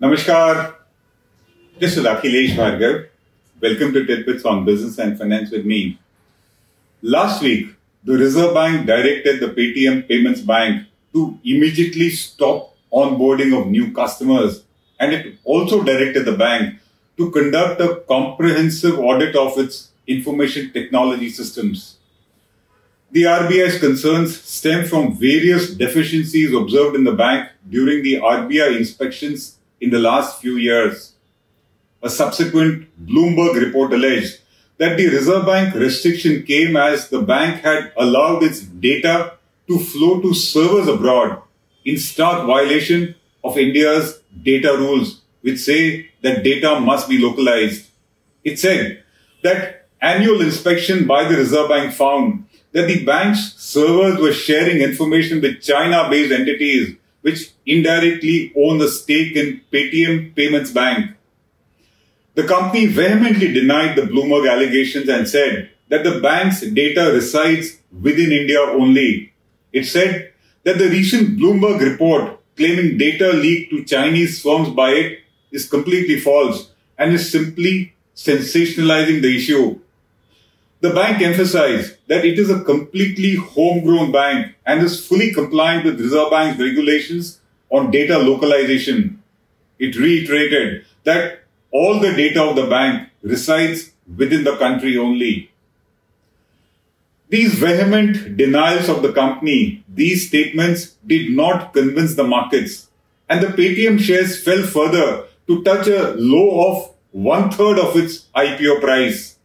Namaskar, this is Akhilesh Bhargava. Welcome to Tidbits on Business and Finance with me. Last week, the Reserve Bank directed the Paytm Payments Bank to immediately stop onboarding of new customers, and it also directed the bank to conduct a comprehensive audit of its information technology systems. The RBI's concerns stem from various deficiencies observed in the bank during the RBI inspections in the last few years. A subsequent Bloomberg report alleged that the Reserve Bank restriction came as the bank had allowed its data to flow to servers abroad in stark violation of India's data rules, which say that data must be localized. It said that annual inspection by the Reserve Bank found that the bank's servers were sharing information with China-based entities which indirectly own a stake in Paytm Payments Bank. The company vehemently denied the Bloomberg allegations and said that the bank's data resides within India only. It said that the recent Bloomberg report claiming data leaked to Chinese firms by it is completely false and is simply sensationalizing the issue. The bank emphasized that it is a completely homegrown bank and is fully compliant with Reserve Bank's regulations on data localization. It reiterated that all the data of the bank resides within the country only. These vehement denials of the company, these statements did not convince the markets, and the Paytm shares fell further to touch a low of one-third of its IPO price.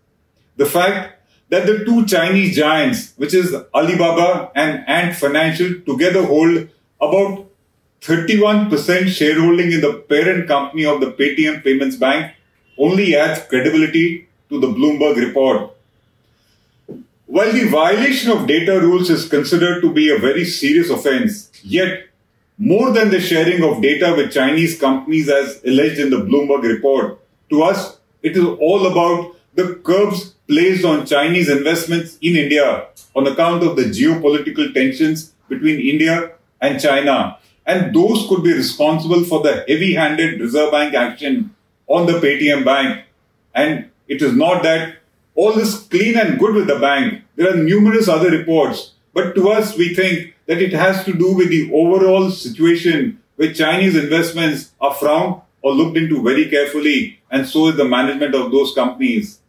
The fact that the two Chinese giants, which is Alibaba and Ant Financial, together hold about 31% shareholding in the parent company of the Paytm Payments Bank, only adds credibility to the Bloomberg report. While the violation of data rules is considered to be a very serious offense, yet more than the sharing of data with Chinese companies as alleged in the Bloomberg report, to us, it is all about the curbs placed on Chinese investments in India on account of the geopolitical tensions between India and China. And those could be responsible for the heavy-handed Reserve Bank action on the Paytm Bank. And it is not that all is clean and good with the bank. There are numerous other reports. But to us, we think that it has to do with the overall situation where Chinese investments are frowned or looked into very carefully. And so is the management of those companies.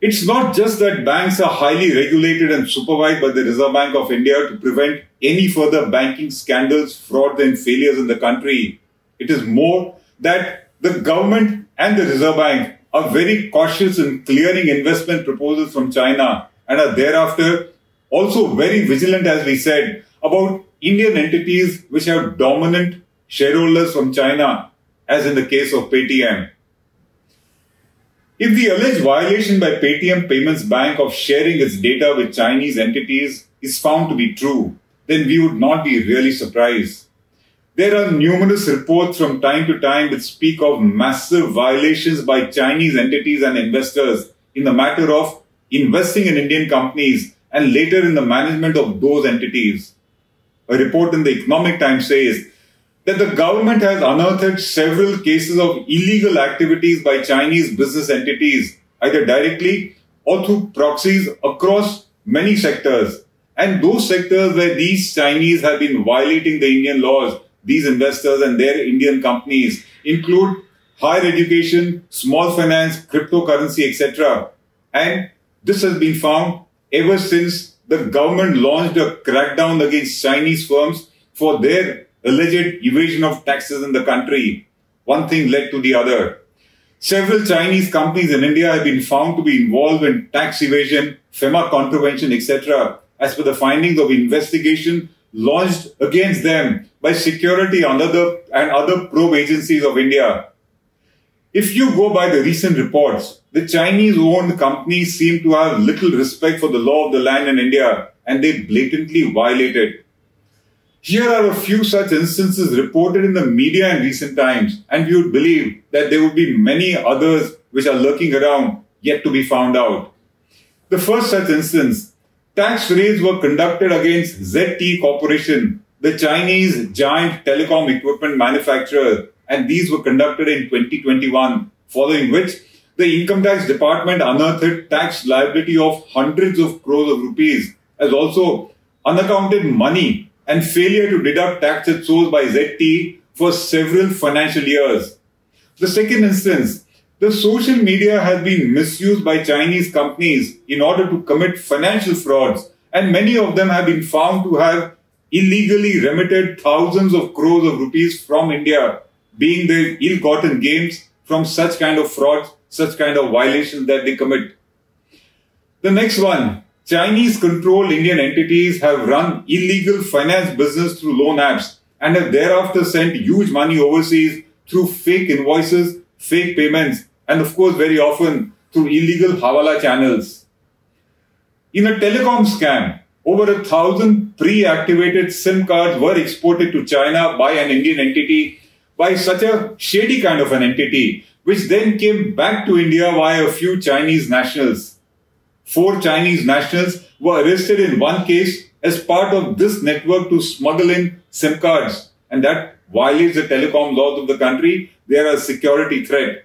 It's not just that banks are highly regulated and supervised by the Reserve Bank of India to prevent any further banking scandals, frauds and failures in the country. It is more that the government and the Reserve Bank are very cautious in clearing investment proposals from China and are thereafter also very vigilant, as we said, about Indian entities which have dominant shareholders from China, as in the case of Paytm. If the alleged violation by Paytm Payments Bank of sharing its data with Chinese entities is found to be true, then we would not be really surprised. There are numerous reports from time to time which speak of massive violations by Chinese entities and investors in the matter of investing in Indian companies and later in the management of those entities. A report in the Economic Times says that the government has unearthed several cases of illegal activities by Chinese business entities, either directly or through proxies across many sectors. And those sectors where these Chinese have been violating the Indian laws, these investors and their Indian companies, include higher education, small finance, cryptocurrency, etc. And this has been found ever since the government launched a crackdown against Chinese firms for their alleged evasion of taxes in the country. One thing led to the other. Several Chinese companies in India have been found to be involved in tax evasion, FEMA contravention, etc., as per the findings of investigation launched against them by security and other probe agencies of India. If you go by the recent reports, the Chinese-owned companies seem to have little respect for the law of the land in India, and they blatantly violate it. Here are a few such instances reported in the media in recent times, and we would believe that there would be many others which are lurking around yet to be found out. The first such instance, tax raids were conducted against ZTE Corporation, the Chinese giant telecom equipment manufacturer, and these were conducted in 2021, following which the Income Tax Department unearthed tax liability of hundreds of crores of rupees as also unaccounted money and failure to deduct tax at source by ZTE for several financial years. The second instance, the social media has been misused by Chinese companies in order to commit financial frauds, and many of them have been found to have illegally remitted thousands of crores of rupees from India, being their ill-gotten gains from such kind of frauds, such kind of violations that they commit. The next one, Chinese-controlled Indian entities have run illegal finance business through loan apps and have thereafter sent huge money overseas through fake invoices, fake payments, and of course very often through illegal hawala channels. In a telecom scam, over 1,000 pre-activated SIM cards were exported to China by an Indian entity, by such a shady kind of an entity, which then came back to India via a few Chinese nationals. 4 Chinese nationals were arrested in one case as part of this network to smuggle in SIM cards, and that violates the telecom laws of the country. They are a security threat.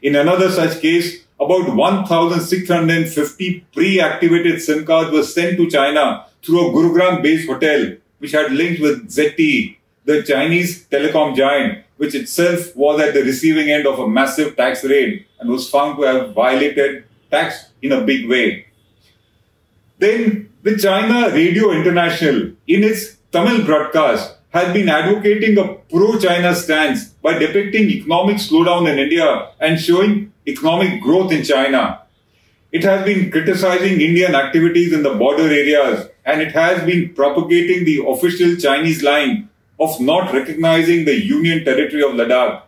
In another such case, about 1,650 pre-activated SIM cards were sent to China through a Gurugram-based hotel, which had links with ZTE, the Chinese telecom giant, which itself was at the receiving end of a massive tax raid and was found to have violated tax in a big way. Then the China Radio International, in its Tamil broadcast, has been advocating a pro-China stance by depicting economic slowdown in India and showing economic growth in China. It has been criticizing Indian activities in the border areas, and it has been propagating the official Chinese line of not recognizing the Union territory of Ladakh.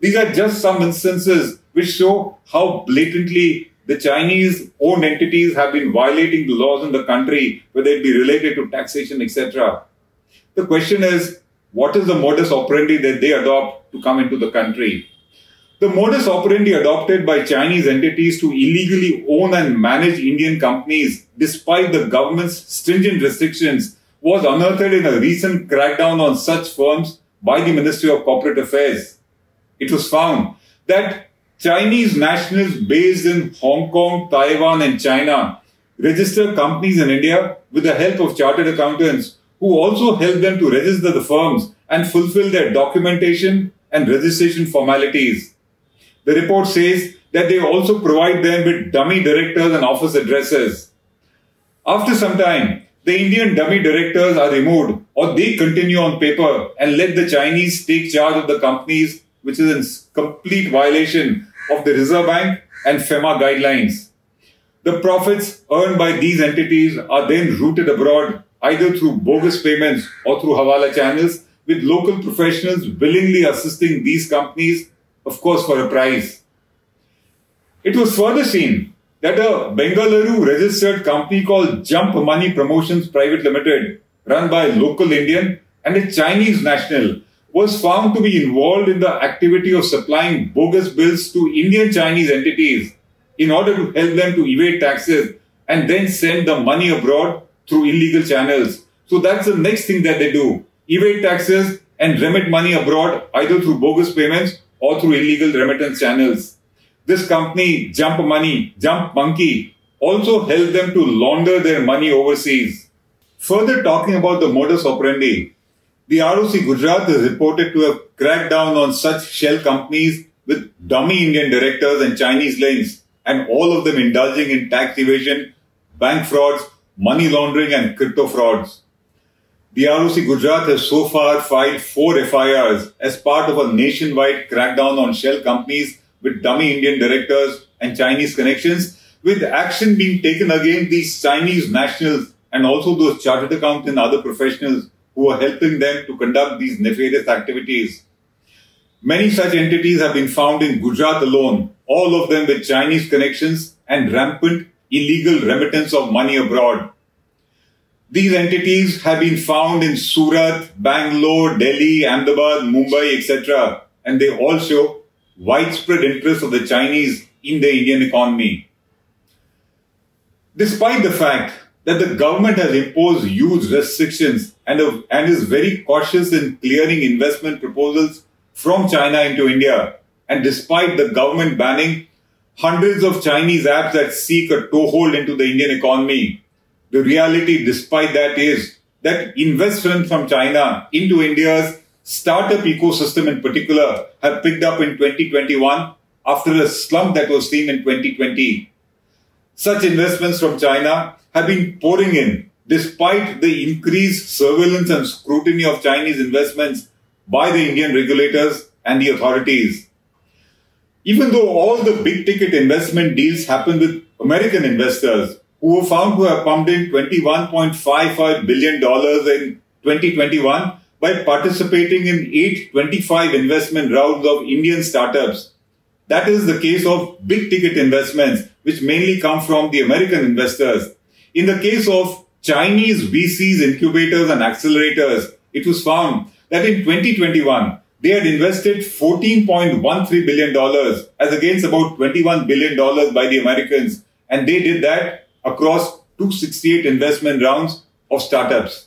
These are just some instances which show how blatantly the Chinese-owned entities have been violating the laws in the country, whether it be related to taxation, etc. The question is, what is the modus operandi that they adopt to come into the country? The modus operandi adopted by Chinese entities to illegally own and manage Indian companies, despite the government's stringent restrictions, was unearthed in a recent crackdown on such firms by the Ministry of Corporate Affairs. It was found that Chinese nationals based in Hong Kong, Taiwan and China register companies in India with the help of chartered accountants who also help them to register the firms and fulfill their documentation and registration formalities. The report says that they also provide them with dummy directors and office addresses. After some time, the Indian dummy directors are removed or they continue on paper and let the Chinese take charge of the companies, which is in complete violation of the Reserve Bank and FEMA guidelines. The profits earned by these entities are then routed abroad either through bogus payments or through hawala channels, with local professionals willingly assisting these companies, of course for a price. It was further seen that a Bengaluru-registered company called Jump Money Promotions Private Limited, run by local Indian and a Chinese national, was found to be involved in the activity of supplying bogus bills to Indian Chinese entities in order to help them to evade taxes and then send the money abroad through illegal channels. So that's the next thing that they do, evade taxes and remit money abroad either through bogus payments or through illegal remittance channels. This company, Jump Monkey, also helped them to launder their money overseas. Further talking about the modus operandi, the ROC Gujarat is reported to have cracked down on such shell companies with dummy Indian directors and Chinese links, and all of them indulging in tax evasion, bank frauds, money laundering and crypto frauds. The ROC Gujarat has so far filed 4 FIRs as part of a nationwide crackdown on shell companies with dummy Indian directors and Chinese connections, with action being taken against these Chinese nationals and also those chartered accountants and other professionals who are helping them to conduct these nefarious activities. Many such entities have been found in Gujarat alone, all of them with Chinese connections and rampant illegal remittance of money abroad. These entities have been found in Surat, Bangalore, Delhi, Ahmedabad, Mumbai, etc. And they all show widespread interest of the Chinese in the Indian economy. Despite the fact that the government has imposed huge restrictions and is very cautious in clearing investment proposals from China into India. And despite the government banning hundreds of Chinese apps that seek a toehold into the Indian economy, the reality despite that is that investment from China into India's startup ecosystem in particular have picked up in 2021 after a slump that was seen in 2020. Such investments from China have been pouring in despite the increased surveillance and scrutiny of Chinese investments by the Indian regulators and the authorities. Even though all the big-ticket investment deals happened with American investors who were found to have pumped in $21.55 billion in 2021 by participating in 825 investment rounds of Indian startups. That is the case of big-ticket investments, which mainly come from the American investors. In the case of Chinese VCs, incubators and accelerators, it was found that in 2021, they had invested $14.13 billion as against about $21 billion by the Americans. And they did that across 268 investment rounds of startups.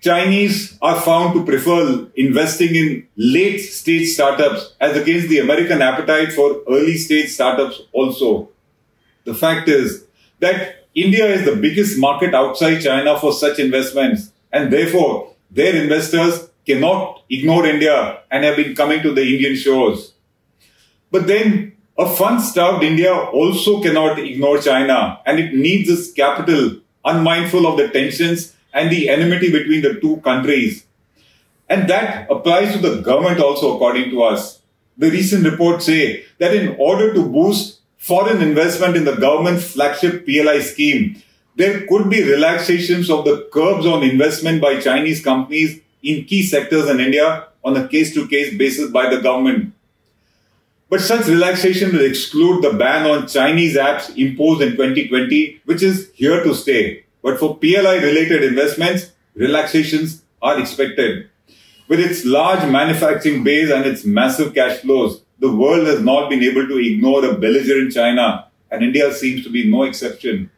Chinese are found to prefer investing in late-stage startups as against the American appetite for early-stage startups also. The fact is that India is the biggest market outside China for such investments, and therefore their investors cannot ignore India and have been coming to the Indian shores. But then a fund-starved India also cannot ignore China, and it needs its capital, unmindful of the tensions and the enmity between the two countries. And that applies to the government also, according to us. The recent reports say that in order to boost foreign investment in the government's flagship PLI scheme, there could be relaxations of the curbs on investment by Chinese companies in key sectors in India on a case-to-case basis by the government. But such relaxation will exclude the ban on Chinese apps imposed in 2020, which is here to stay. But for PLI-related investments, relaxations are expected. With its large manufacturing base and its massive cash flows, the world has not been able to ignore a belligerent China, and India seems to be no exception.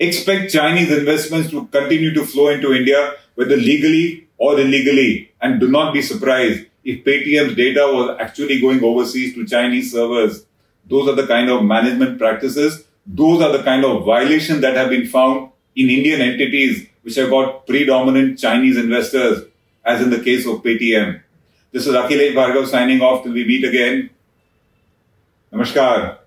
Expect Chinese investments to continue to flow into India, whether legally or illegally, and do not be surprised if Paytm's data was actually going overseas to Chinese servers. Those are the kind of management practices, those are the kind of violations that have been found in Indian entities which have got predominant Chinese investors, as in the case of Paytm. This is Akhilesh Bhargava signing off till we meet again. Namaskar.